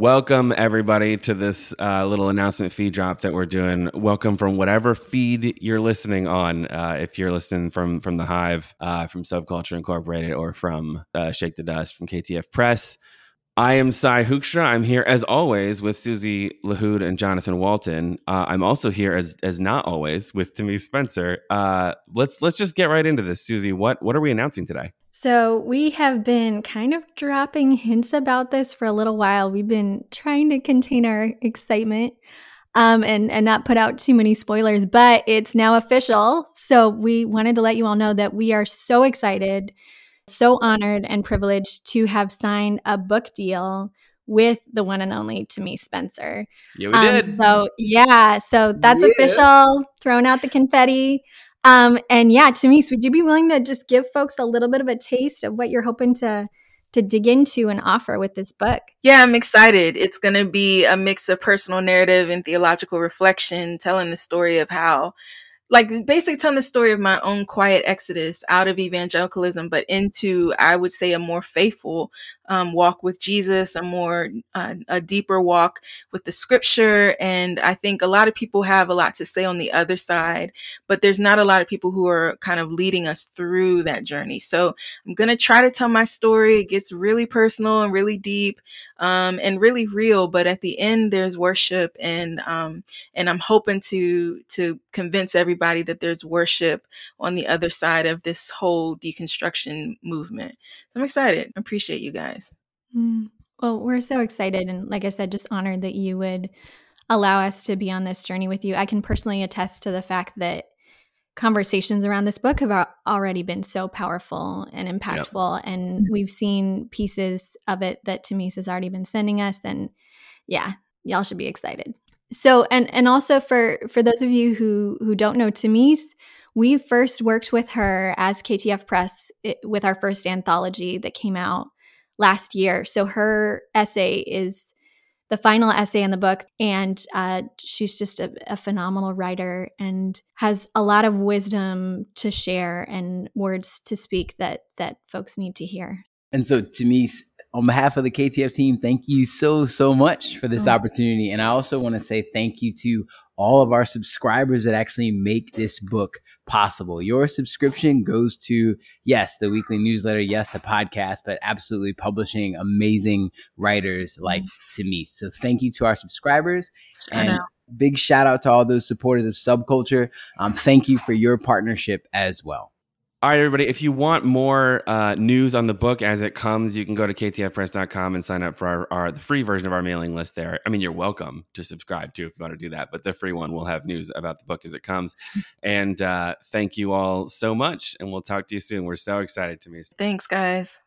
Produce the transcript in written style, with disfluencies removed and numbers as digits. Welcome, everybody, to this little announcement feed drop that we're doing. Welcome from whatever feed you're listening on. If you're listening from the Hive, from Subculture Incorporated, or from Shake the Dust, from KTF Press. I am Cy Hoekstra. I'm here, as always, with Susie Lahoud and Jonathan Walton. I'm also here, as not always, with Tamise Spencer. Let's just get right into this. Susie, what are we announcing today? So we have been kind of dropping hints about this for a little while. We've been trying to contain our excitement and not put out too many spoilers, but it's now official. So we wanted to let you all know that we are so excited, so honored and privileged to have signed a book deal with the one and only Tamise Spencer. Yeah, we did. So that's official, throwing out the confetti. And yeah, Tamise, would you be willing to just give folks a little bit of a taste of what you're hoping to dig into and offer with this book? Yeah, I'm excited. It's going to be a mix of personal narrative and theological reflection, telling the story of how, like, basically telling the story of my own quiet exodus out of evangelicalism, but into, I would say, a more faithful walk with Jesus, a deeper walk with the scripture. And I think a lot of people have a lot to say on the other side, but there's not a lot of people who are kind of leading us through that journey. So I'm going to try to tell my story. It gets really personal and really deep, and really real. But at the end, there's worship. And I'm hoping to convince everybody that there's worship on the other side of this whole deconstruction movement. So I'm excited. I appreciate you guys. Well, we're so excited. And like I said, just honored that you would allow us to be on this journey with you. I can personally attest to the fact that conversations around this book have already been so powerful and impactful. Yep. And we've seen pieces of it that Tamise has already been sending us. And yeah, y'all should be excited. So, and also for those of you who don't know Tamise, we first worked with her as KTF Press with our first anthology that came out last year. So her essay is the final essay in the book, and she's just a phenomenal writer and has a lot of wisdom to share and words to speak that folks need to hear. And so, Tamise, on behalf of the KTF team, thank you so much for this opportunity. And I also want to say thank you to all of our subscribers that actually make this book possible. Your subscription goes to, yes, the weekly newsletter, yes, the podcast, but absolutely publishing amazing writers like Tamise. So thank you to our subscribers. And big shout out to all those supporters of Subculture. Thank you for your partnership as well. All right, everybody, if you want more news on the book as it comes, you can go to ktfpress.com and sign up for the free version of our mailing list there. I mean, you're welcome to subscribe, too, if you want to do that. But the free one will have news about the book as it comes. And thank you all so much. And we'll talk to you soon. We're so excited, Tamise. Thanks, guys.